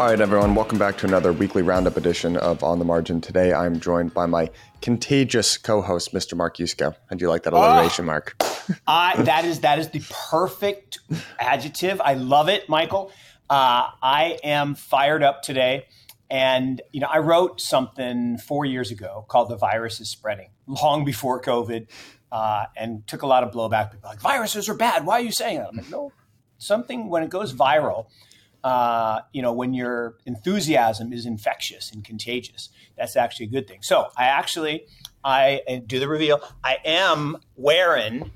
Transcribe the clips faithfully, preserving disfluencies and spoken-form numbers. All right, everyone, welcome back to another weekly roundup edition of On the Margin. Today, I'm joined by my contagious co-host, Mister Mark Yusko. How'd you like that alliteration, oh, Mark? I, that is that is the perfect adjective. I love it, Michael. Uh, I am fired up today. And, you know, I wrote something four years ago called The Virus is Spreading, long before COVID, uh, and took a lot of blowback. People like, viruses are bad. Why are you saying that? I'm like, no, something when it goes viral. Uh, you know, when your enthusiasm is infectious and contagious, that's actually a good thing. So I actually, I, I do the reveal. I am wearing,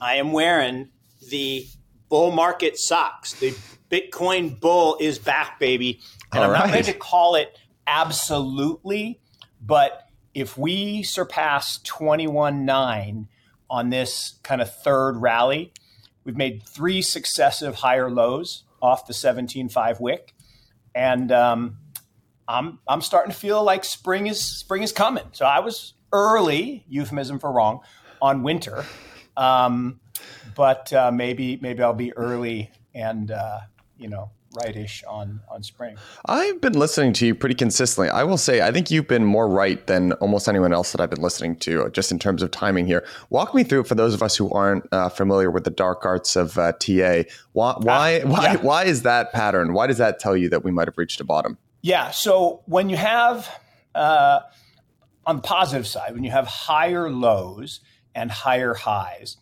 I am wearing the bull market socks. The Bitcoin bull is back, baby. And All I'm right. not going to call it absolutely, but if we surpass twenty-one nine on this kind of third rally, we've made three successive higher lows off the seventeen five wick, and um, I'm I'm starting to feel like spring is spring is coming. So I was early, euphemism for wrong, on winter, um, but uh, maybe maybe I'll be early and uh, you know rightish on on spring. I've been listening to you pretty consistently. I will say I think you've been more right than almost anyone else that I've been listening to, just in terms of timing here. Walk me through, for those of us who aren't uh, familiar with the dark arts of uh, T A. Why why why, yeah. why is that pattern? Why does that tell you that we might have reached a bottom? Yeah. So when you have uh, on the positive side, when you have higher lows and higher highs.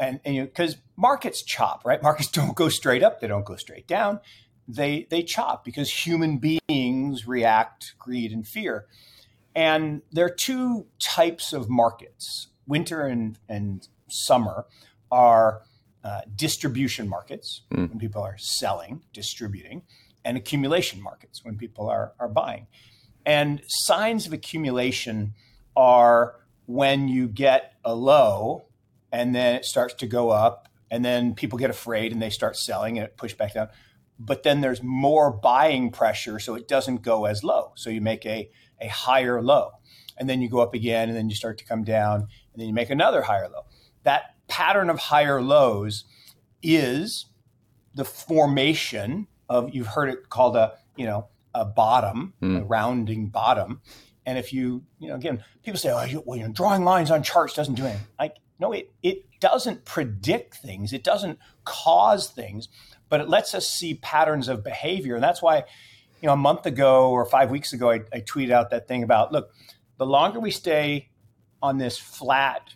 And because markets chop, right? Markets don't go straight up. They don't go straight down. They they chop because human beings react, greed and fear. And there are two types of markets. Winter and, and summer are uh, distribution markets, mm. when people are selling, distributing, and accumulation markets, when people are, are buying. And signs of accumulation are when you get a low, and then it starts to go up, and then people get afraid and they start selling and it pushed back down. But then there's more buying pressure, so it doesn't go as low. So you make a, a higher low, and then you go up again, and then you start to come down, and then you make another higher low. That pattern of higher lows is the formation of, you've heard it called a, you know, a bottom, mm. a rounding bottom. And if you, you know, again, people say, oh, you, well, you know, drawing lines on charts doesn't do anything. Like, no, it, it doesn't predict things. It doesn't cause things, but it lets us see patterns of behavior. And that's why, you know, a month ago or five weeks ago, I, I tweeted out that thing about, look, the longer we stay on this flat,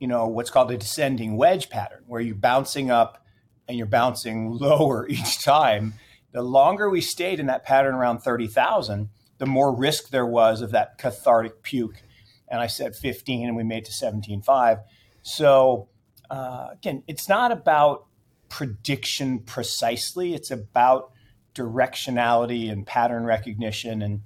you know, what's called a descending wedge pattern, where you're bouncing up and you're bouncing lower each time, the longer we stayed in that pattern around thirty thousand, the more risk there was of that cathartic puke. And I said fifteen and we made to seventeen five. So uh, again, it's not about prediction precisely. It's about directionality and pattern recognition, and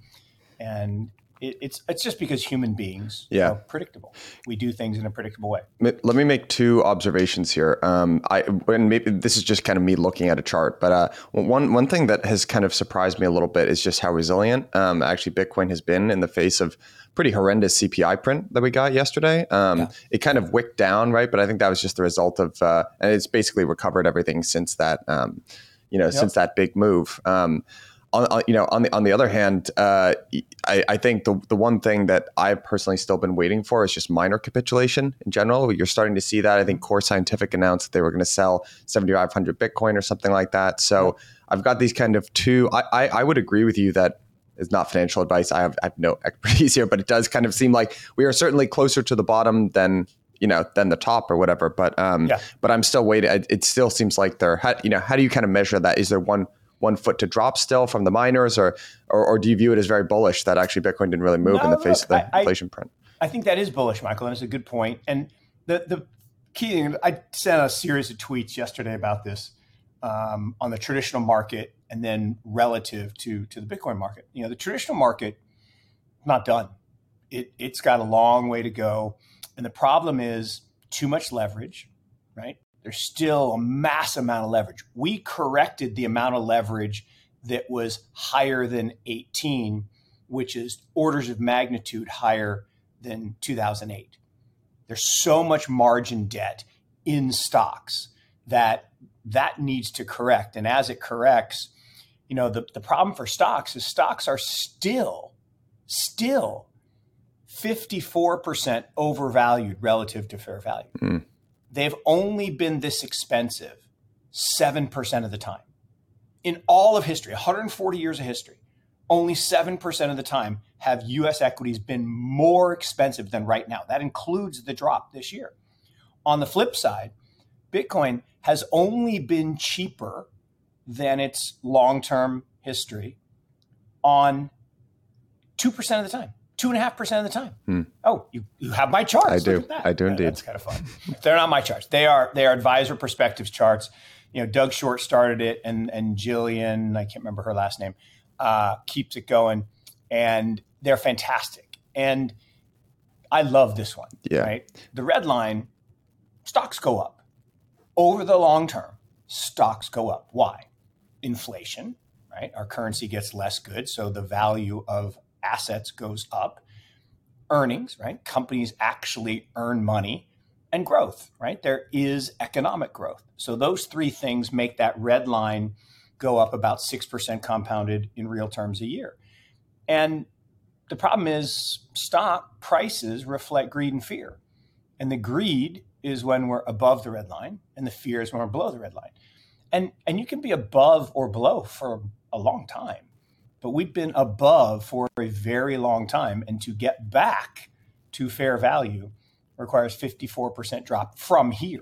and it, it's it's just because human beings yeah. are predictable. We do things in a predictable way. Let me make two observations here. Um, I and maybe this is just kind of me looking at a chart, but uh, one one thing that has kind of surprised me a little bit is just how resilient um, actually Bitcoin has been in the face of pretty horrendous C P I print that we got yesterday. Um, yeah. It kind of wicked down, right? But I think that was just the result of, uh, and it's basically recovered everything since that, um, you know, yep. since that big move. Um, on, on, you know, on the on the other hand, uh, I, I think the the one thing that I've personally still been waiting for is just minor capitulation in general. You're starting to see that. I think Core Scientific announced that they were going to sell seventy-five hundred Bitcoin or something like that. So yeah. I've got these kind of two. I, I, I would agree with you that. It's not financial advice. I have, I have no expertise here, but it does kind of seem like we are certainly closer to the bottom than, you know, than the top or whatever. But um, yeah. but I'm still waiting. It still seems like there. How, you know, how do you kind of measure that? Is there one one foot to drop still from the miners, or or, or do you view it as very bullish that actually Bitcoin didn't really move no, in the look, face of the I, inflation print? I think that is bullish, Michael, and it's a good point. And the the key thing, I sent a series of tweets yesterday about this um, on the traditional market. And then relative to, to the Bitcoin market, you know, the traditional market, not done. It, it's got a long way to go. And the problem is too much leverage, right? There's still a mass amount of leverage. We corrected the amount of leverage that was higher than eighteen, which is orders of magnitude higher than two thousand eight. There's so much margin debt in stocks that that needs to correct. And as it corrects, you know, the, the problem for stocks is stocks are still, still fifty-four percent overvalued relative to fair value. Mm. They've only been this expensive seven percent of the time. In all of history, one hundred forty years of history, only seven percent of the time have U S equities been more expensive than right now. That includes the drop this year. On the flip side, Bitcoin has only been cheaper than its long-term history on two percent of the time, two point five percent of the time. Hmm. Oh, you, you have my charts. I Look do. At that. I do yeah, indeed. That's kind of fun. They're not my charts. They are they are advisor perspectives charts. You know, Doug Short started it, and and Jillian, I can't remember her last name, uh, keeps it going. And they're fantastic. And I love this one. Yeah. Right? The red line, stocks go up. Over the long term, stocks go up. Why? Inflation, right? Our currency gets less good, so the value of assets goes up. Earnings, right? Companies actually earn money. And growth, right? There is economic growth. So those three things make that red line go up about six percent compounded in real terms a year. And the problem is stock prices reflect greed and fear. And the greed is when we're above the red line, and the fear is when we're below the red line. And and you can be above or below for a long time, but we've been above for a very long time. And to get back to fair value requires fifty-four percent drop from here.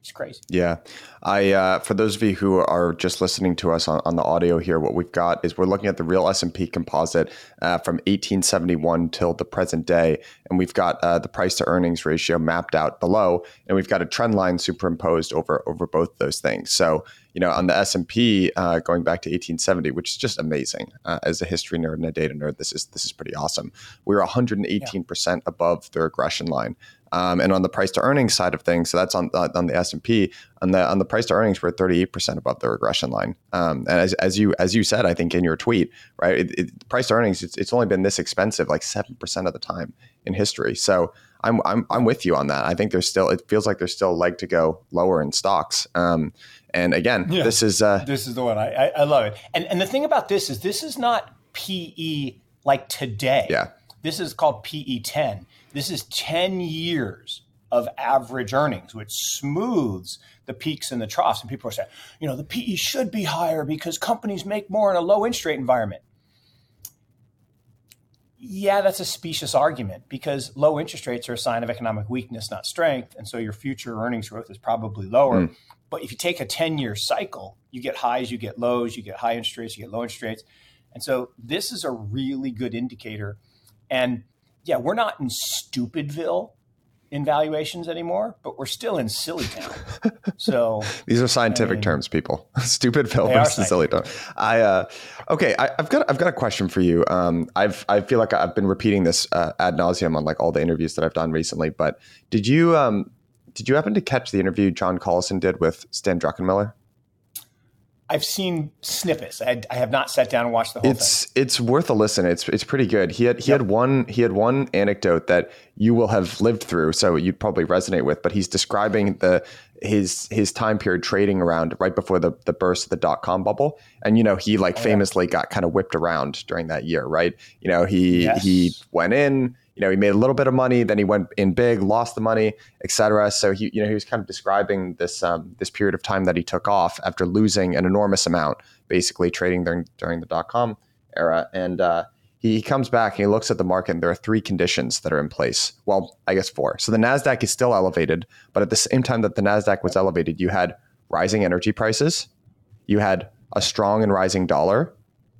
It's crazy. Yeah. I uh, for those of you who are just listening to us on, on the audio here, what we've got is we're looking at the real S and P composite uh, from eighteen seventy-one till the present day. And we've got uh, the price to earnings ratio mapped out below. And we've got a trend line superimposed over over both those things. So, you know, on the S and P uh, going back to eighteen seventy, which is just amazing. Uh, as a history nerd and a data nerd, this is this is pretty awesome. We were one hundred eighteen percent yeah. above the regression line. Um, and on the price to earnings side of things, so that's on on the S and P. On the on the price to earnings, we're thirty-eight percent above the regression line. Um, and as as you as you said, I think in your tweet, right? It, it, price to earnings, it's it's only been this expensive like seven percent of the time in history. So I'm I'm I'm with you on that. I think there's still it feels like there's still leg to go lower in stocks. Um, and again, yeah, this is uh, this is the one I, I I love it. And and the thing about this is this is not P E like today. Yeah, this is called P E ten. This is ten years of average earnings, which smooths the peaks and the troughs. And people are saying, you know, the P E should be higher because companies make more in a low interest rate environment. Yeah, that's a specious argument because low interest rates are a sign of economic weakness, not strength. And so your future earnings growth is probably lower. Mm. But if you take a ten-year cycle, you get highs, you get lows, you get high interest rates, you get low interest rates. And so this is a really good indicator. And yeah, we're not in Stupidville in valuations anymore, but we're still in Silly Town. So these are scientific I mean, terms, people. Stupidville versus Silly Town. I uh, okay. I, I've got I've got a question for you. Um, I've I feel like I've been repeating this uh, ad nauseum on like all the interviews that I've done recently. But did you um did you happen to catch the interview John Collison did with Stan Druckenmiller? I've seen snippets. I, I have not sat down and watched the whole it's, thing. It's worth a listen. It's it's pretty good. He had he yep. had one he had one anecdote that you will have lived through, so you'd probably resonate with. But he's describing the his his time period trading around right before the the burst of the dot com bubble, and you know he like oh, famously yeah. got kind of whipped around during that year, right? You know he yes. he went in. You know, he made a little bit of money, then he went in big, lost the money, et cetera. So he, you know, he was kind of describing this um, this period of time that he took off after losing an enormous amount, basically trading during during the dot-com era. And uh, he, he comes back and he looks at the market, and there are three conditions that are in place. Well, I guess four. So the NASDAQ is still elevated, but at the same time that the NASDAQ was elevated, you had rising energy prices, you had a strong and rising dollar,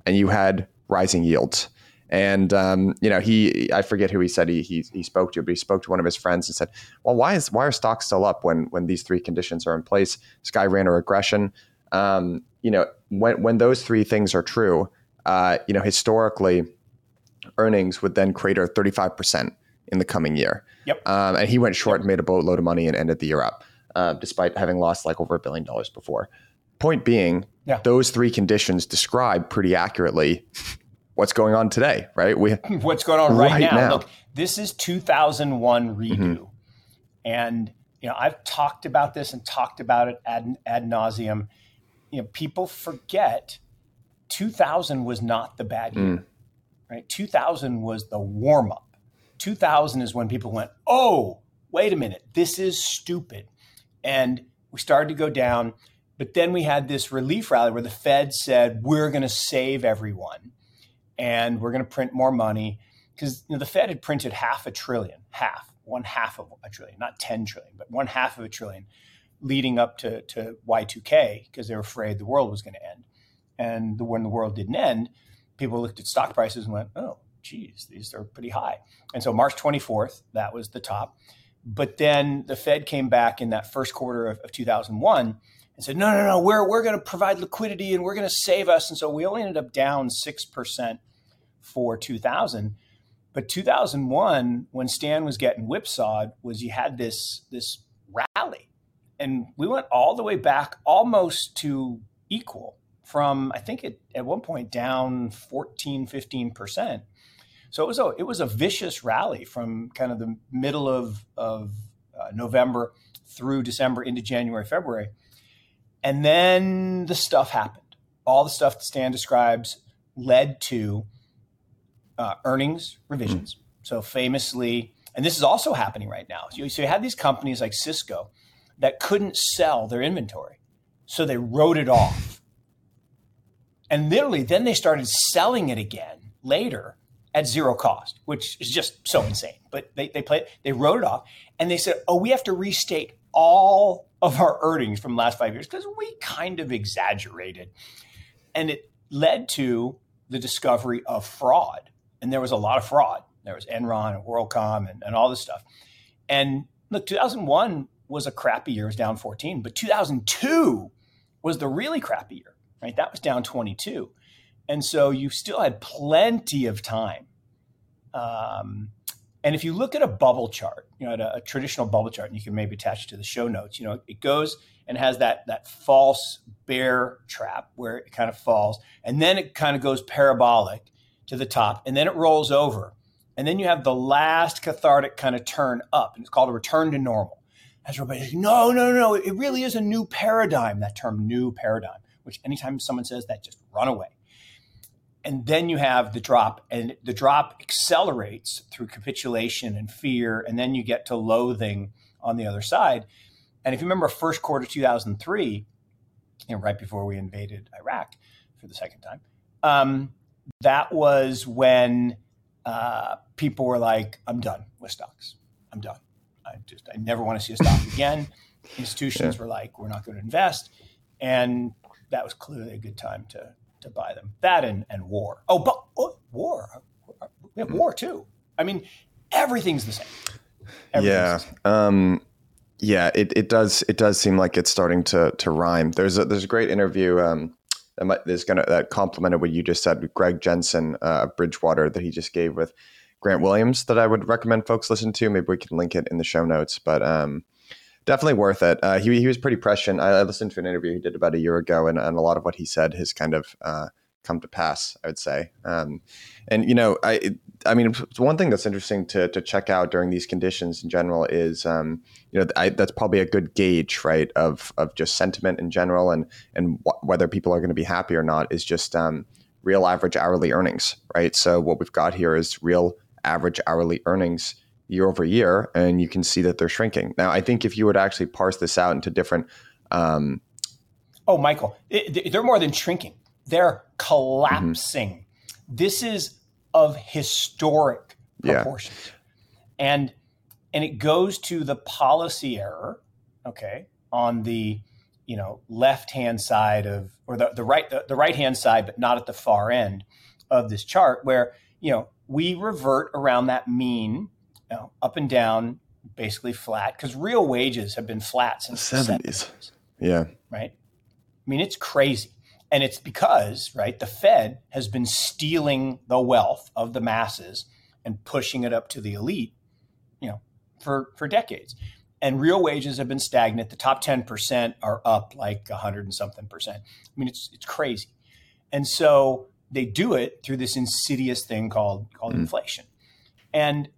and you had rising yields. And, um, you know, he I forget who he said he, he he spoke to, but he spoke to one of his friends and said, well, why is why are stocks still up when when these three conditions are in place? Sky ran a regression. Um, you know, when when those three things are true, uh, you know, historically, earnings would then crater thirty-five percent in the coming year. Yep. Um, and he went short, yep. and made a boatload of money and ended the year up, uh, despite having lost like over a billion dollars before. Point being, yeah. those three conditions describe pretty accurately what's going on today, right? We what's going on right, right now. now. Look, this is two thousand one redo. Mm-hmm. And, you know, I've talked about this and talked about it ad, ad nauseum. You know, people forget two thousand was not the bad year, mm. right? two thousand was the warm up. two thousand is when people went, oh, wait a minute, this is stupid. And we started to go down, but then we had this relief rally where the Fed said, we're going to save everyone and we're going to print more money, because you know, the Fed had printed half a trillion, half, one half of a trillion, not ten trillion, but one half of a trillion leading up to, to Y two K, because they were afraid the world was going to end. And the, when the world didn't end, people looked at stock prices and went, oh, geez, these are pretty high. And so March twenty-fourth, that was the top. But then the Fed came back in that first quarter of, of two thousand one and said, no, no, no, we're, we're going to provide liquidity and we're going to save us. And so we only ended up down six percent for two thousand. But two thousand one, when Stan was getting whipsawed, was you had this, this rally. And we went all the way back almost to equal, from, I think it, at one point down fourteen, fifteen percent. So it was a, it was a vicious rally from kind of the middle of, of uh, November through December into January, February. And then the stuff happened. All the stuff that Stan describes led to uh, earnings revisions. Mm-hmm. So famously, and this is also happening right now. So you, so you had these companies like Cisco that couldn't sell their inventory. So they wrote it off. And literally, then they started selling it again later at zero cost, which is just so insane. But they they played, they wrote it off, and they said, "Oh, we have to restate all of our earnings from the last five years because we kind of exaggerated." And it led to the discovery of fraud, and there was a lot of fraud. There was Enron and WorldCom and, and all this stuff. And look, two thousand one was a crappy year; it was down fourteen. But two thousand two was the really crappy year. Right, that was down twenty-two, and so you still had plenty of time. Um, and if you look at a bubble chart, you know, at a, a traditional bubble chart, and you can maybe attach it to the show notes. You know, it goes and has that that false bear trap where it kind of falls, and then it kind of goes parabolic to the top, and then it rolls over, and then you have the last cathartic kind of turn up, and it's called a return to normal. As everybody's like, no, no, no, it really is a new paradigm. That term, new paradigm. Which anytime someone says that, just run away. And then you have the drop, and the drop accelerates through capitulation and fear, and then you get to loathing on the other side. And if you remember first quarter two thousand three, you know, right before we invaded Iraq for the second time, um, that was when uh, people were like, I'm done with stocks. I'm done. I just, I never want to see a stock again. Institutions yeah. were like, we're not going to invest. And that was clearly a good time to to buy them. That and, and war. Oh, but oh, war. We have mm. war too. I mean, everything's the same. Everything's yeah. The same. Um, yeah, it, it does it does seem like it's starting to to rhyme. There's a there's a great interview um that might, there's gonna that complemented what you just said with Greg Jensen uh of Bridgewater that he just gave with Grant Williams that I would recommend folks listen to. Maybe we can link it in the show notes. But um definitely worth it. Uh, he he was pretty prescient. I, I listened to an interview he did about a year ago, and, and a lot of what he said has kind of uh, come to pass, I would say. Um, and you know, I I mean, one thing that's interesting to to check out during these conditions in general is, um, you know, I, that's probably a good gauge, right, of of just sentiment in general, and and wh- whether people are going to be happy or not is just um, real average hourly earnings, right? So what we've got here is real average hourly earnings year over year, and you can see that they're shrinking. Now, I think if you were to actually parse this out into different... Um, oh, Michael, it, they're more than shrinking. They're collapsing. Mm-hmm. This is of historic proportions. Yeah. And and it goes to the policy error, okay, on the you know left-hand side of, or the, the right the, the right-hand side, but not at the far end of this chart, where you know we revert around that mean. You know, up and down, basically flat, because real wages have been flat since the seventies. Yeah. Right? I mean, it's crazy. And it's because, right, the Fed has been stealing the wealth of the masses and pushing it up to the elite, you know, for, for decades. And real wages have been stagnant. The top ten percent are up like one hundred and something percent. I mean, it's it's crazy. And so they do it through this insidious thing called called mm. inflation. And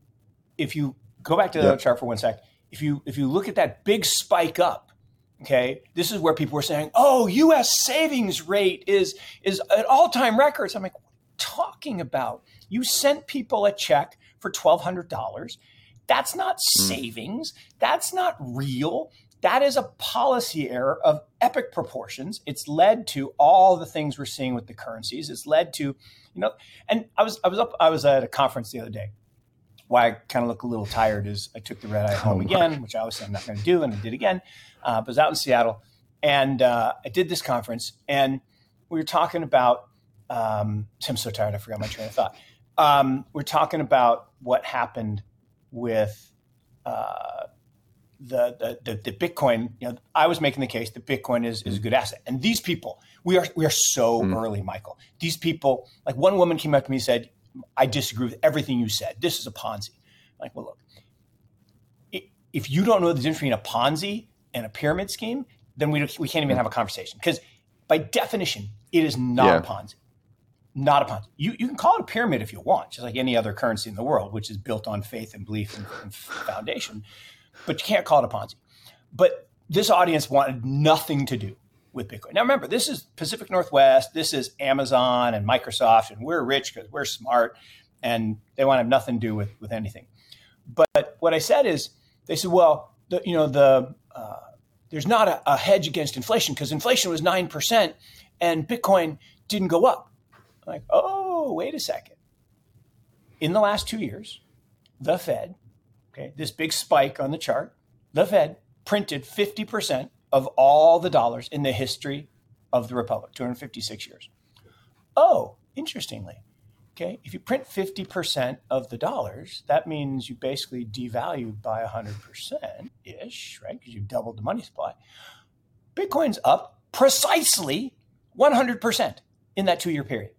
if you go back to the yep. other chart for one sec, if you if you look at that big spike up, Okay, this is where people were saying, oh, U S savings rate is is at all-time records. I'm like, what are you talking about? You sent people a check for twelve hundred dollars. That's not savings. That's not real. That is a policy error of epic proportions. It's led to all the things we're seeing with the currencies. It's led to, you know, and I was I was up I was at a conference the other day. Why I kind of look a little tired is I took the red eye home again, which I always say I'm not going to do, and I did again. Uh, but I was out in Seattle, and uh, I did this conference, and we were talking about um, – I'm so tired I forgot my train of thought. Um, we're talking about what happened with uh, the, the the the Bitcoin. You know, I was making the case that Bitcoin is, is a good asset. And these people – we are we are so mm. early, Michael. These people – like one woman came up to me and said – I disagree with everything you said. This is a Ponzi. Like, well, look, if you don't know the difference between a Ponzi and a pyramid scheme, then we we can't even have a conversation. Because by definition, it is not yeah. a Ponzi. Not a Ponzi. You you can call it a pyramid if you want, just like any other currency in the world, which is built on faith and belief and, and foundation. But you can't call it a Ponzi. But this audience wanted nothing to do with Bitcoin. Now, remember, this is Pacific Northwest. This is Amazon and Microsoft, and we're rich because we're smart, and they want to have nothing to do with, with anything. But what I said is, they said, well, the, you know, the uh, there's not a, a hedge against inflation because inflation was nine percent and Bitcoin didn't go up. I'm like, oh, wait a second. In the last two years, the Fed, okay, this big spike on the chart, the Fed printed fifty percent of all the dollars in the history of the Republic, two hundred fifty-six years. Oh, interestingly, okay, if you print fifty percent of the dollars, that means you basically devalue by one hundred percent-ish, right, because you've doubled the money supply. Bitcoin's up precisely one hundred percent in that two-year period.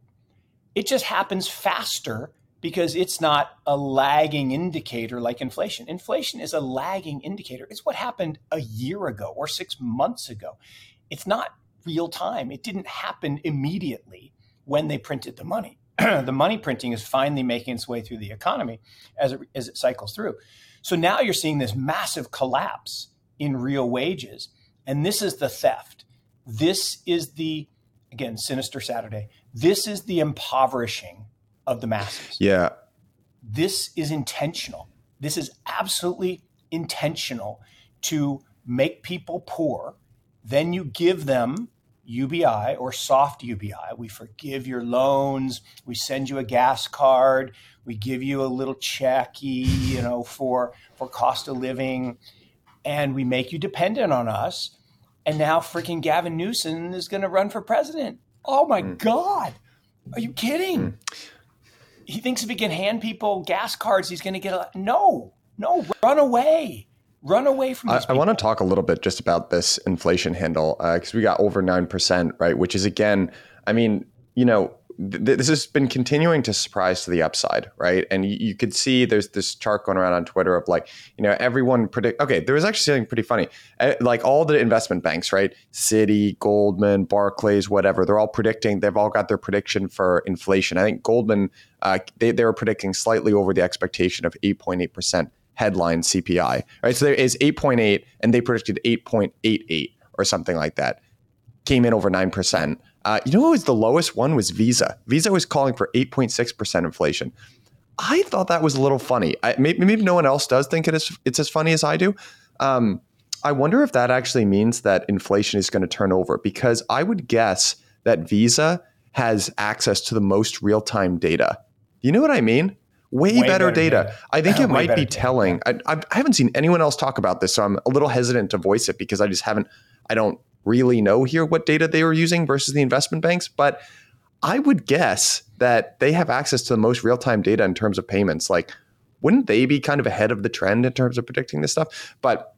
It just happens faster because it's not a lagging indicator like inflation. Inflation is a lagging indicator. It's what happened a year ago or six months ago. It's not real time. It didn't happen immediately when they printed the money. The money printing is finally making its way through the economy as it, as it cycles through. So now you're seeing this massive collapse in real wages. And this is the theft. This is the, again, sinister Saturday. This is the impoverishing of the masses. Yeah. This is intentional. This is absolutely intentional to make people poor. Then you give them U B I or soft U B I. We forgive your loans. We send you a gas card. We give you a little checky, you know, for, for cost of living. And we make you dependent on us. And now freaking Gavin Newsom is going to run for president. Oh my mm. God. Are you kidding? Mm. He thinks if he can hand people gas cards, he's going to get a – no, no, run away. Run away from this. I, I want to talk a little bit just about this inflation handle because uh, we got over nine percent, right, which is, again, I mean, you know, th- this has been continuing to surprise to the upside, right? And you, you could see there's this chart going around on Twitter of like, you know, everyone predict – okay, there was actually something pretty funny. Uh, like all the investment banks, right, Citi, Goldman, Barclays, whatever, they're all predicting – they've all got their prediction for inflation. I think Goldman – Uh, they, they were predicting slightly over the expectation of eight point eight percent headline C P I, right? So there is eight point eight and they predicted eight point eight eight or something like that. Came in over nine percent. Uh, you know what was the lowest one was Visa. Visa was calling for eight point six percent inflation. I thought that was a little funny. I, maybe, maybe no one else does think it is, it's as funny as I do. Um, I wonder if that actually means that inflation is going to turn over because I would guess that Visa has access to the most real-time data. You know what I mean? Way, Way better, better data. data. I think it might be telling. I, I haven't seen anyone else talk about this, so I'm a little hesitant to voice it because I just haven't, I don't really know here what data they were using versus the investment banks. But I would guess that they have access to the most real-time data in terms of payments. Like, wouldn't they be kind of ahead of the trend in terms of predicting this stuff? But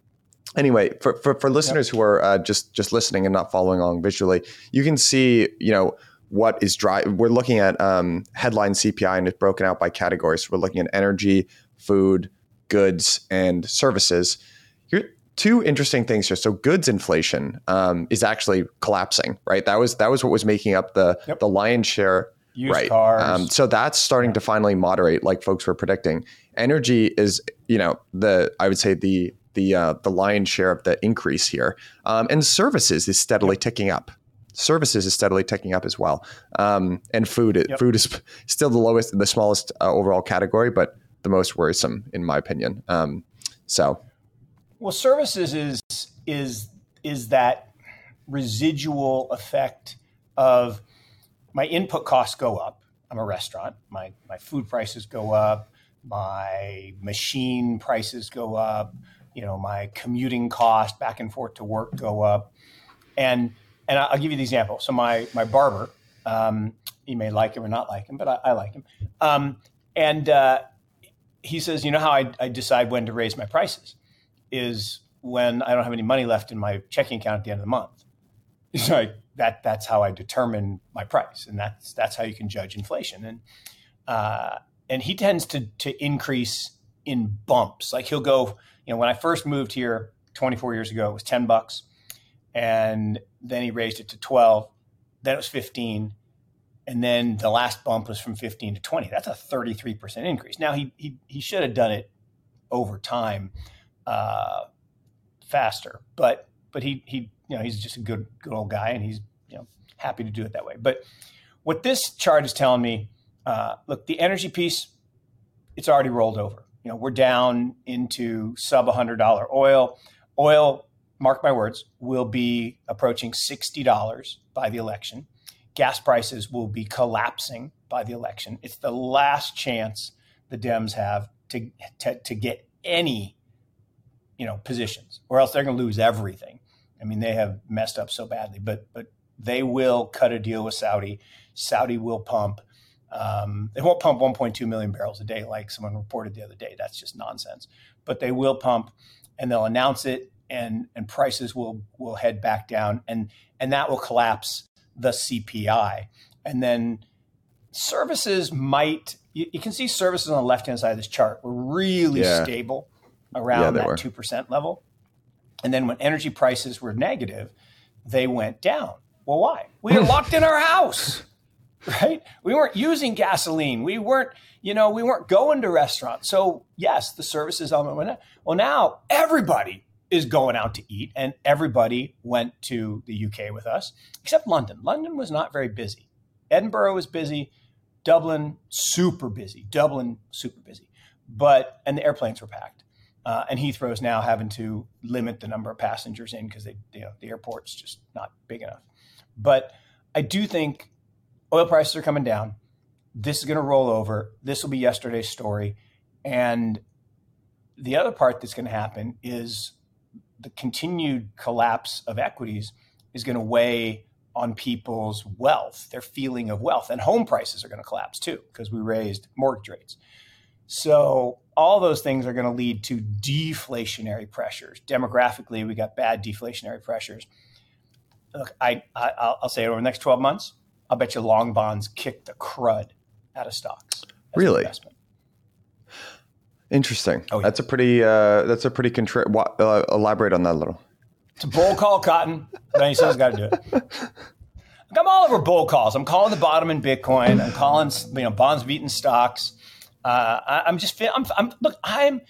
anyway, for, for, for listeners yep. who are uh, just, just listening and not following along visually, you can see, you know, what is driving? We're looking at um, headline C P I and it's broken out by categories. So we're looking at energy, food, goods, and services. Here, two interesting things here. So goods inflation um, is actually collapsing, right? That was that was what was making up the yep. the lion's share, Used right? Cars. Um, so that's starting to finally moderate, like folks were predicting. Energy is, you know, the I would say the the uh, the lion's share of the increase here. Um, and services is steadily ticking up. Services is steadily ticking up as well. Um, and food, yep. food is still the lowest, the smallest uh, overall category, but the most worrisome in my opinion. Um, so, well, services is is is that residual effect of my input costs go up. I'm a restaurant. My my food prices go up. My machine prices go up. You know, my commuting cost back and forth to work go up. And and I'll give you the example. So my my barber, um, you may like him or not like him, but I, I like him. Um, and uh, he says, you know how I, I decide when to raise my prices is when I don't have any money left in my checking account at the end of the month. So that that's how I determine my price, and that's that's how you can judge inflation. And uh, and he tends to to increase in bumps. Like he'll go, you know, when I first moved here twenty-four years ago, it was ten bucks, and then he raised it to twelve, then it was fifteen, and then the last bump was from fifteen to twenty. That's a thirty-three percent increase. Now he he he should have done it over time, uh, faster, but but he he. You know, he's just a good, good old guy, and he's, you know, happy to do it that way. But what this chart is telling me, uh, look, the energy piece, it's already rolled over. You know, we're down into sub one hundred dollars oil. Oil, mark my words, will be approaching sixty dollars by the election. Gas prices will be collapsing by the election. It's the last chance the Dems have to to, to get any, you know, positions, or else they're going to lose everything. I mean, they have messed up so badly, but but they will cut a deal with Saudi. Saudi will pump. Um, they won't pump one point two million barrels a day like someone reported the other day. That's just nonsense. But they will pump, and they'll announce it, and and prices will will head back down, and and that will collapse the C P I. And then services might, you, you can see services on the left-hand side of this chart were really yeah. stable around yeah, that were. two percent level. And then when energy prices were negative, they went down. Well, why? We were locked in our house, right? We weren't using gasoline. We weren't, you know, we weren't going to restaurants. So yes, the services element went down. Well, now everybody is going out to eat, and everybody went to the U K with us, except London. London was not very busy. Edinburgh was busy. Dublin, super busy. Dublin, super busy. But, and the airplanes were packed. Uh, and Heathrow's now having to limit the number of passengers in because they, you know, the airport's just not big enough. But I do think oil prices are coming down. This is going to roll over. This will be yesterday's story. And the other part that's going to happen is the continued collapse of equities is going to weigh on people's wealth, their feeling of wealth. And home prices are going to collapse too because we raised mortgage rates. So all those things are going to lead to deflationary pressures. Demographically, we got bad deflationary pressures. Look, I, I, I'll say over the next twelve months, I'll bet you long bonds kick the crud out of stocks. Really? Interesting. Oh, yeah. That's a pretty, uh, that's a pretty, contra- uh, elaborate on that a little. It's a bull call, Cotton. Then you someone's got to do it. I'm all over bull calls. I'm calling the bottom in Bitcoin. I'm calling, you know, bonds beating stocks. Uh, I, I'm just, I'm, I'm, look, I'm,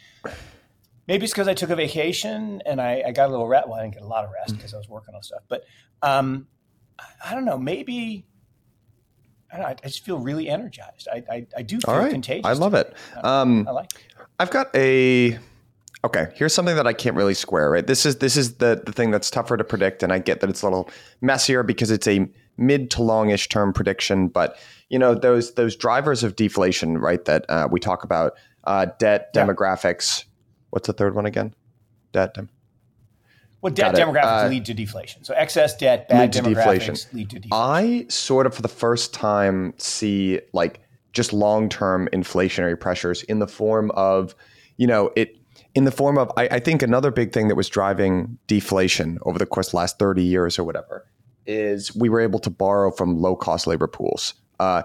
maybe it's because I took a vacation and I, I got a little rest. Well, I didn't get a lot of rest because I was working on stuff, but um, I, I don't know, maybe, I, don't know, I, I just feel really energized. I I, I do feel all right. Contagious. I love it. I, um, I like it. I've got a, okay, here's something that I can't really square, right? This is, this is the, the thing that's tougher to predict. And I get that it's a little messier because it's a mid to longish term prediction, but you know, those those drivers of deflation, right, that uh, we talk about, uh, debt, yeah. demographics. What's the third one again? Debt. Dem- well, debt demographics uh, lead to deflation. So excess debt, bad lead demographics to deflation. lead to deflation. I sort of, for the first time, see like just long-term inflationary pressures in the form of, you know, it in the form of, I, I think another big thing that was driving deflation over the course of the last thirty years or whatever is we were able to borrow from low-cost labor pools. Uh,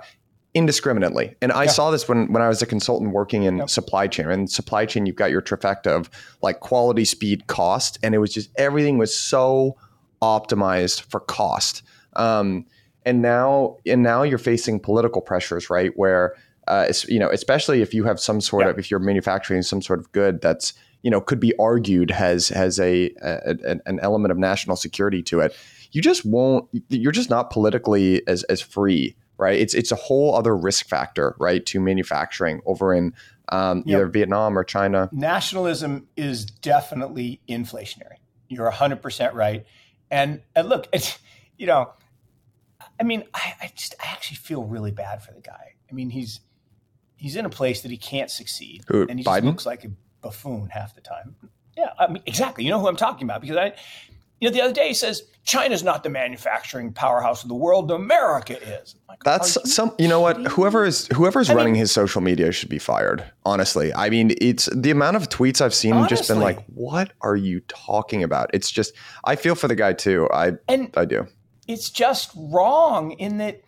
indiscriminately. And I yeah. saw this when, when I was a consultant working in yep. supply chain. And supply chain, you've got your trifecta of like quality, speed, cost. And it was just, everything was so optimized for cost. Um, and now, and now you're facing political pressures, right? Where, uh, it's, you know, especially if you have some sort yep. of, if you're manufacturing some sort of good that's, you know, could be argued has has a, a an element of national security to it. You just won't. You're just not politically as as free, right? It's it's a whole other risk factor, right, to manufacturing over in um, either yep. Vietnam or China. Nationalism is definitely inflationary. You're one hundred percent right. And, and look, it's, you know, I mean, I, I just I actually feel really bad for the guy. I mean, he's he's in a place that he can't succeed, Who, and he Biden? just looks like a buffoon half the time. Yeah, I mean, exactly. You know who I'm talking about, because I. You know, the other day he says, China's not the manufacturing powerhouse of the world. America is. Like, That's you some, you know what, whoever is whoever's I running mean, his social media should be fired. Honestly, I mean, it's the amount of tweets I've seen honestly, just been like, what are you talking about? It's just, I feel for the guy too. I, and I do. It's just wrong in that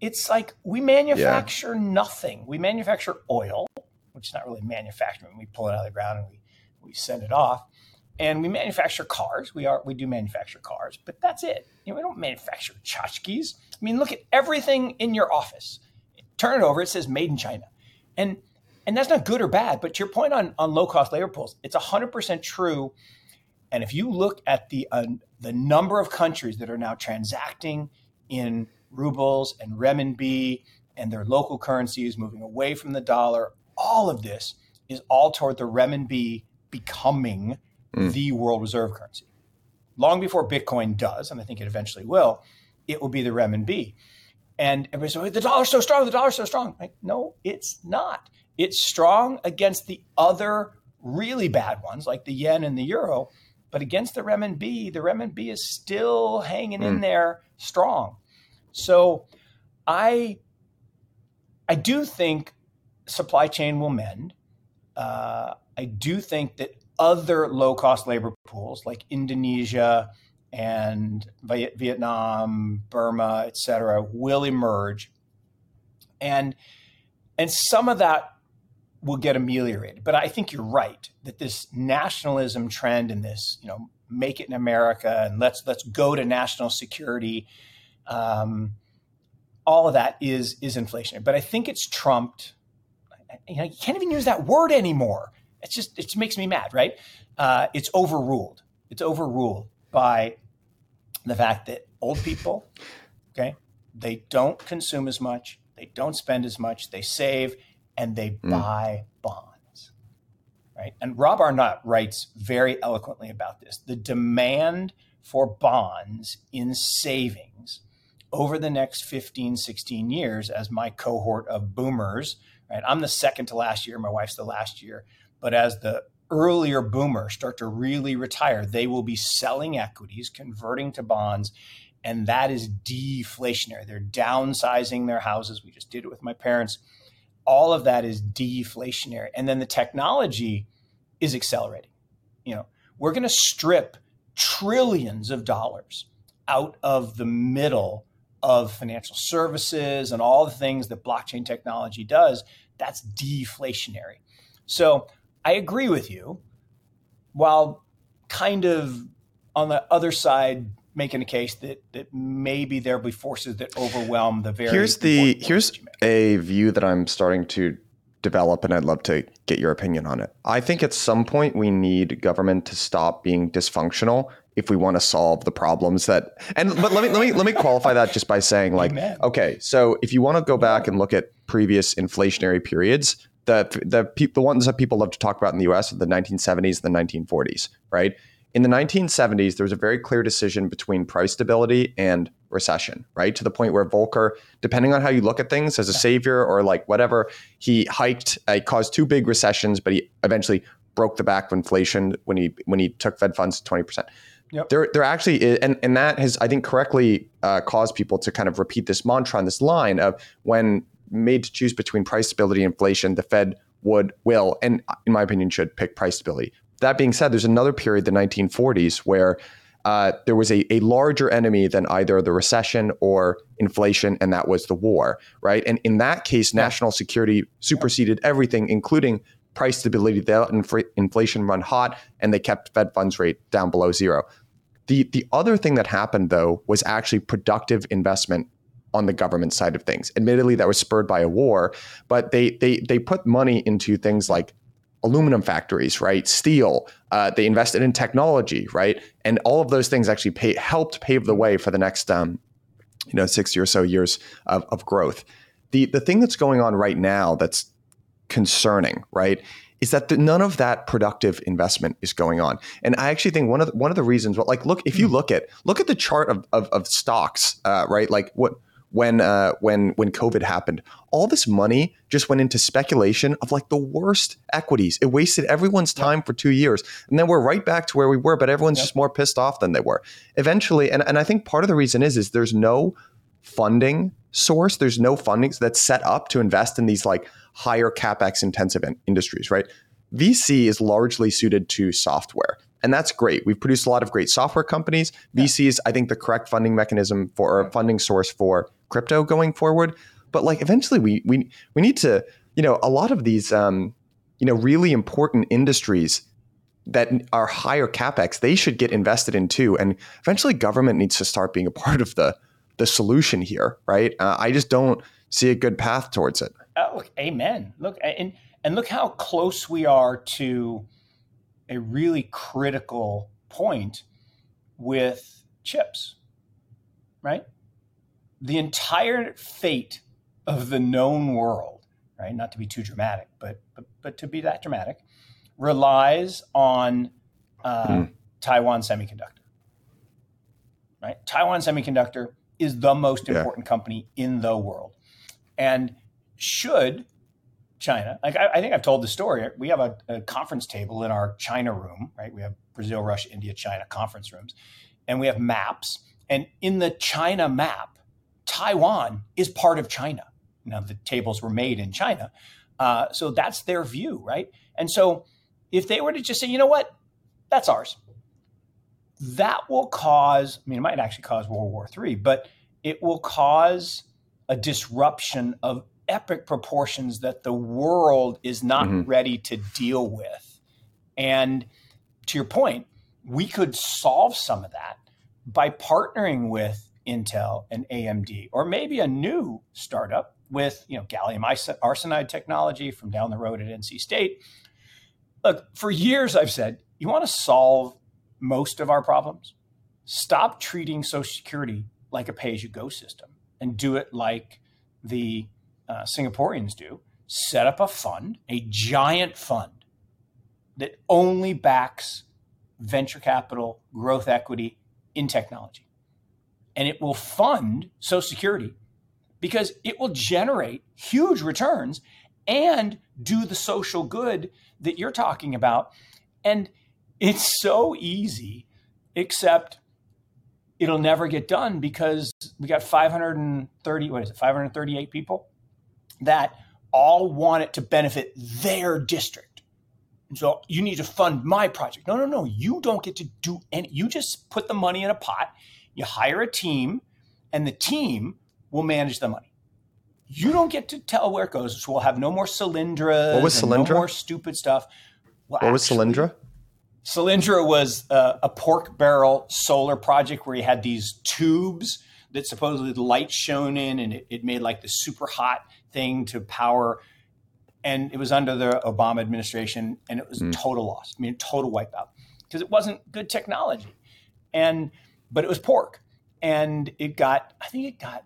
it's like we manufacture yeah. nothing. We manufacture oil, which is not really manufacturing. We pull it out of the ground and we, we send it off. And we manufacture cars. We are we do manufacture cars, but that's it. You know, we don't manufacture tchotchkes. I mean, look at everything in your office. Turn it over. It says made in China. And and that's not good or bad. But to your point on, on low-cost labor pools, it's one hundred percent true. And if you look at the uh, the number of countries that are now transacting in rubles and renminbi and their local currencies, moving away from the dollar, all of this is all toward the renminbi becoming the world reserve currency. Long before Bitcoin does, and I think it eventually will, it will be the renminbi. And everybody's like, the dollar's so strong, the dollar's so strong. Like, no, it's not. It's strong against the other really bad ones, like the yen and the euro. But against the renminbi, the renminbi is still hanging mm. in there strong. So I, I do think supply chain will mend. Uh, I do think that other low-cost labor pools like Indonesia and Vietnam, Burma, et cetera, will emerge. And, and some of that will get ameliorated. But I think you're right that this nationalism trend and this, you know, make it in America and let's let's go to national security, um, all of that is, is inflationary. But I think it's trumped. You know, you can't even use that word anymore. It's just, it just makes me mad, right? Uh, it's overruled. It's overruled by the fact that old people, okay, they don't consume as much, they don't spend as much, they save, and they mm. buy bonds, right? And Rob Arnott writes very eloquently about this. The demand for bonds in savings over the next fifteen, sixteen years as my cohort of boomers, right? I'm the second to last year, my wife's the last year. But as the earlier boomers start to really retire, they will be selling equities, converting to bonds, and that is deflationary. They're downsizing their houses. We just did it with my parents. All of that is deflationary. And then the technology is accelerating. You know, we're going to strip trillions of dollars out of the middle of financial services and all the things that blockchain technology does. That's deflationary. So I agree with you, while kind of on the other side making a case that that maybe there'll be forces that overwhelm the very. Here's the here's a view that I'm starting to develop, and I'd love to get your opinion on it. I think at some point we need government to stop being dysfunctional if we want to solve the problems that. And but let me let me let me qualify that just by saying, like, Amen. okay, so if you want to go back and look at previous inflationary periods. The the pe- the ones that people love to talk about in the U S are the nineteen seventies and the nineteen forties, right? In the nineteen seventies, there was a very clear decision between price stability and recession, right? To the point where Volcker, depending on how you look at things as a savior or like whatever, he hiked, uh, caused two big recessions, but he eventually broke the back of inflation when he when he took Fed funds to twenty percent. Yep. There, there actually is, and, and that has, I think, correctly uh, caused people to kind of repeat this mantra and this line of when made to choose between price stability and inflation, the Fed would, will, and in my opinion, should pick price stability. That being said, there's another period, the nineteen forties, where uh, there was a, a larger enemy than either the recession or inflation, and that was the war, right? And in that case, yeah. national security superseded yeah. everything, including price stability. They let infl- inflation run hot, and they kept Fed funds rate down below zero. The, the other thing that happened, though, was actually productive investment on the government side of things. Admittedly, that was spurred by a war, but they they they put money into things like aluminum factories, right? Steel. Uh, they invested in technology, right? And all of those things actually pay, helped pave the way for the next, um, you know, sixty or so years of, of growth. The the thing that's going on right now that's concerning, right, is that the, none of that productive investment is going on. And I actually think one of the, one of the reasons, what, like, look, if you look at look at the chart of of, of stocks, uh, right, like what. when uh, when when COVID happened, all this money just went into speculation of like the worst equities. It wasted everyone's time yep. for two years. And then we're right back to where we were, but everyone's yep. just more pissed off than they were. Eventually, and, and I think part of the reason is, is there's no funding source. There's no funding that's set up to invest in these like higher CapEx intensive in- industries, right? V C is largely suited to software. And that's great. We've produced a lot of great software companies. V C is, I think, the correct funding mechanism for, or funding source for crypto going forward. But like eventually we we we need to, you know, a lot of these, um, you know, really important industries that are higher CapEx, they should get invested in too. And eventually government needs to start being a part of the, the solution here, right? Uh, I just don't see a good path towards it. Oh, amen. Look, and and look how close we are to a really critical point with chips, right? The entire fate of the known world, right? Not to be too dramatic, but but, but to be that dramatic, relies on uh, mm. Taiwan Semiconductor, right? Taiwan Semiconductor is the most yeah. important company in the world, and should China, like I, I think I've told the story. We have a, a conference table in our China room, right? We have Brazil, Russia, India, China conference rooms, and we have maps. And in the China map, Taiwan is part of China. Now the tables were made in China, uh, so that's their view, right? And so if they were to just say, you know what, that's ours, that will cause. I mean, it might actually cause World War Three, but it will cause a disruption of epic proportions that the world is not mm-hmm. ready to deal with. And to your point, we could solve some of that by partnering with Intel and A M D, or maybe a new startup with, you know, gallium arsenide technology from down the road at N C State. Look, for years I've said, you want to solve most of our problems? Stop treating Social Security like a pay-as-you-go system and do it like the Uh, Singaporeans do. Set up a fund, a giant fund that only backs venture capital, growth equity in technology. And it will fund Social Security because it will generate huge returns and do the social good that you're talking about. And it's so easy, except it'll never get done because we got five hundred thirty, what is it, five hundred thirty-eight people that all want it to benefit their district. And so you need to fund my project. No, no, no, you don't get to do any, you just put the money in a pot, you hire a team, and the team will manage the money. You don't get to tell where it goes, so we'll have no more Solyndra. What was Solyndra? No more stupid stuff. Well, what actually, was Solyndra? Solyndra was uh, a pork barrel solar project where you had these tubes that supposedly the light shone in, and it, it made like the super hot thing to power. And it was under the Obama administration, and it was mm. a total loss. I mean, a total wipeout because it wasn't good technology. And, but it was pork, and it got, I think it got,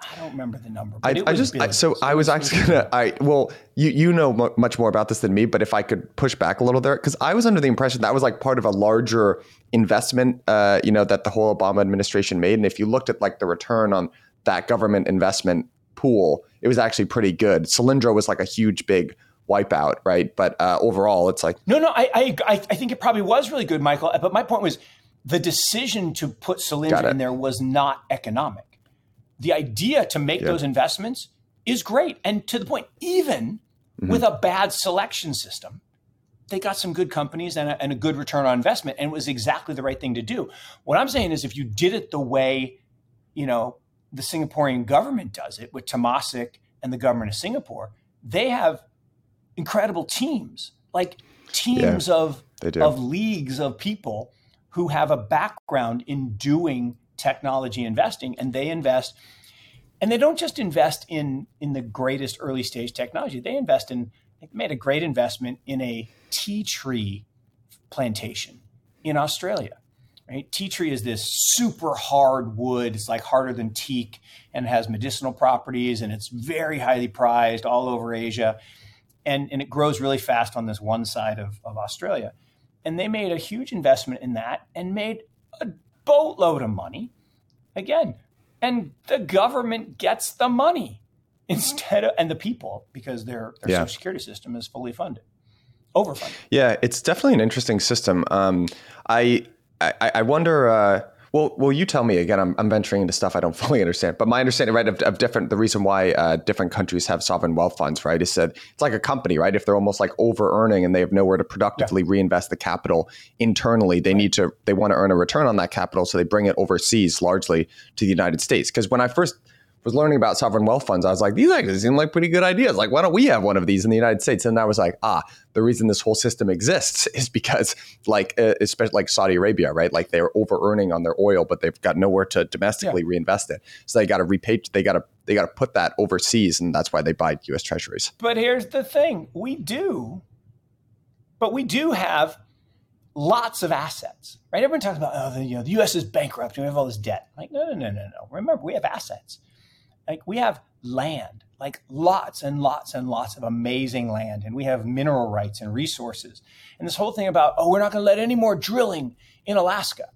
I don't remember the number. But I, it was I just, I, so I was actually going to, I, well, you, you know m- much more about this than me, but if I could push back a little there, because I was under the impression that was like part of a larger investment, uh, you know, that the whole Obama administration made. And if you looked at like the return on that government investment pool, it was actually pretty good. Solyndra was like a huge, big wipeout, right? But uh, overall, it's like... No, no, I, I I think it probably was really good, Michael. But my point was the decision to put Solyndra in there was not economic. The idea to make yeah. those investments is great. And to the point, even mm-hmm. with a bad selection system, they got some good companies and a, and a good return on investment. And it was exactly the right thing to do. What I'm saying is if you did it the way, you know, the Singaporean government does it with Temasek and the government of Singapore, they have incredible teams, like teams yeah, of, of leagues of people who have a background in doing technology investing, and they invest, and they don't just invest in in the greatest early stage technology. They invest in They made a great investment in a tea tree plantation in Australia. Right? Tea tree is this super hard wood. It's like harder than teak and has medicinal properties, and it's very highly prized all over Asia. And, and it grows really fast on this one side of, of Australia. And they made a huge investment in that and made a boatload of money again. And the government gets the money instead of, and the people, because their, their yeah. Social Security system is fully funded, overfunded. Yeah, it's definitely an interesting system. Um, I, I I wonder, uh, well, well, you tell me again, I'm, I'm venturing into stuff I don't fully understand, but my understanding, right, of, of different, the reason why uh, different countries have sovereign wealth funds, right, is that it's like a company, right? If they're almost like over earning and they have nowhere to productively yeah. reinvest the capital internally, they need to, they want to earn a return on that capital. So they bring it overseas, largely to the United States. Because when I first was learning about sovereign wealth funds, I was like, these actually seem like pretty good ideas. Like, why don't we have one of these in the United States? And I was like, ah, the reason this whole system exists is because, like, uh, especially like Saudi Arabia, right? Like they're over earning on their oil, but they've got nowhere to domestically yeah. reinvest it. So they got to repatri- They got to they got to put that overseas, and that's why they buy U S Treasuries. But here's the thing: we do, but we do have lots of assets, right? Everyone talks about, oh, the, you know, the U S is bankrupt, and we have all this debt. Like, no, no, no, no, no. Remember, we have assets. Like we have land, like lots and lots and lots of amazing land. And we have mineral rights and resources. And this whole thing about, oh, we're not going to let any more drilling in Alaska.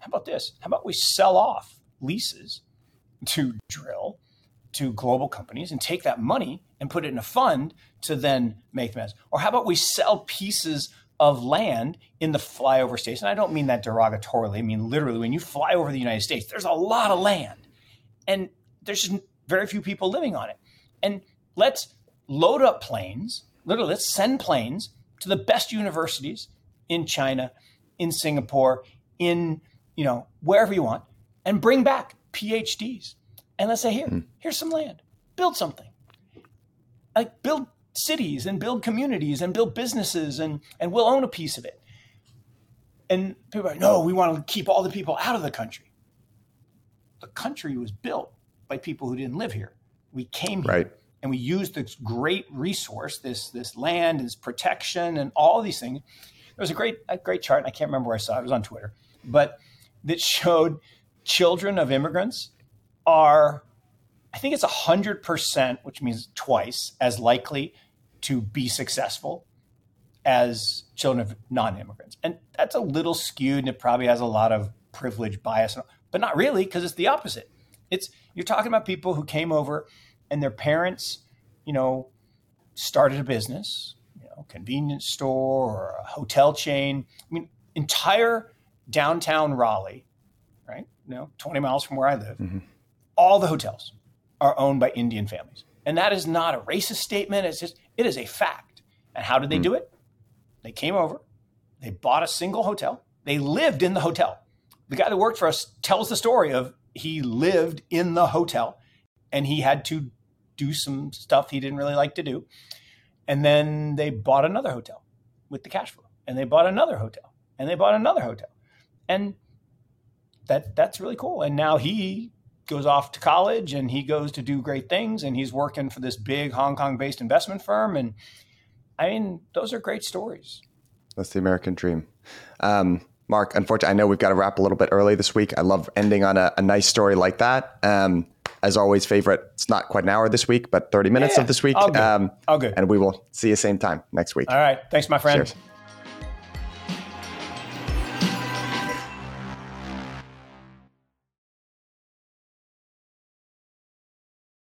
How about this? How about we sell off leases to drill to global companies and take that money and put it in a fund to then make them as? Or how about we sell pieces of land in the flyover states? And I don't mean that derogatorily. I mean, literally, when you fly over the United States, there's a lot of land. And there's just very few people living on it. And let's load up planes, literally let's send planes to the best universities in China, in Singapore, in, you know, wherever you want, and bring back PhDs. And let's say, here, mm. here's some land, build something. Like build cities and build communities and build businesses and, and we'll own a piece of it. And people are like, no, we want to keep all the people out of the country. The country was built by people who didn't live here. We came here right. and we used this great resource, this this land, this protection, and all these things. There was a great a great chart, and I can't remember where I saw it. It was on Twitter, but that showed children of immigrants are, I think it's one hundred percent, which means twice as likely to be successful as children of non-immigrants. And that's a little skewed, and it probably has a lot of privilege bias, but not really, because it's the opposite. It's, you're talking about people who came over and their parents, you know, started a business, you know, convenience store or a hotel chain. I mean, entire downtown Raleigh, right? You know, twenty miles from where I live, mm-hmm. all the hotels are owned by Indian families. And that is not a racist statement. It's just, it is a fact. And how did they mm-hmm. do it? They came over, they bought a single hotel. They lived in the hotel. The guy that worked for us tells the story of, he lived in the hotel and he had to do some stuff he didn't really like to do. And then they bought another hotel with the cash flow, and they bought another hotel, and they bought another hotel. And that that's really cool. And now he goes off to college and he goes to do great things, and he's working for this big Hong Kong-based investment firm. And I mean, those are great stories. That's the American dream. Um, Mark, unfortunately, I know we've got to wrap a little bit early this week. I love ending on a, a nice story like that. Um, as always, favorite, it's not quite an hour this week, but thirty minutes yeah, of this week. All good. Um, All good. And we will see you same time next week. All right. Thanks, my friend. Cheers.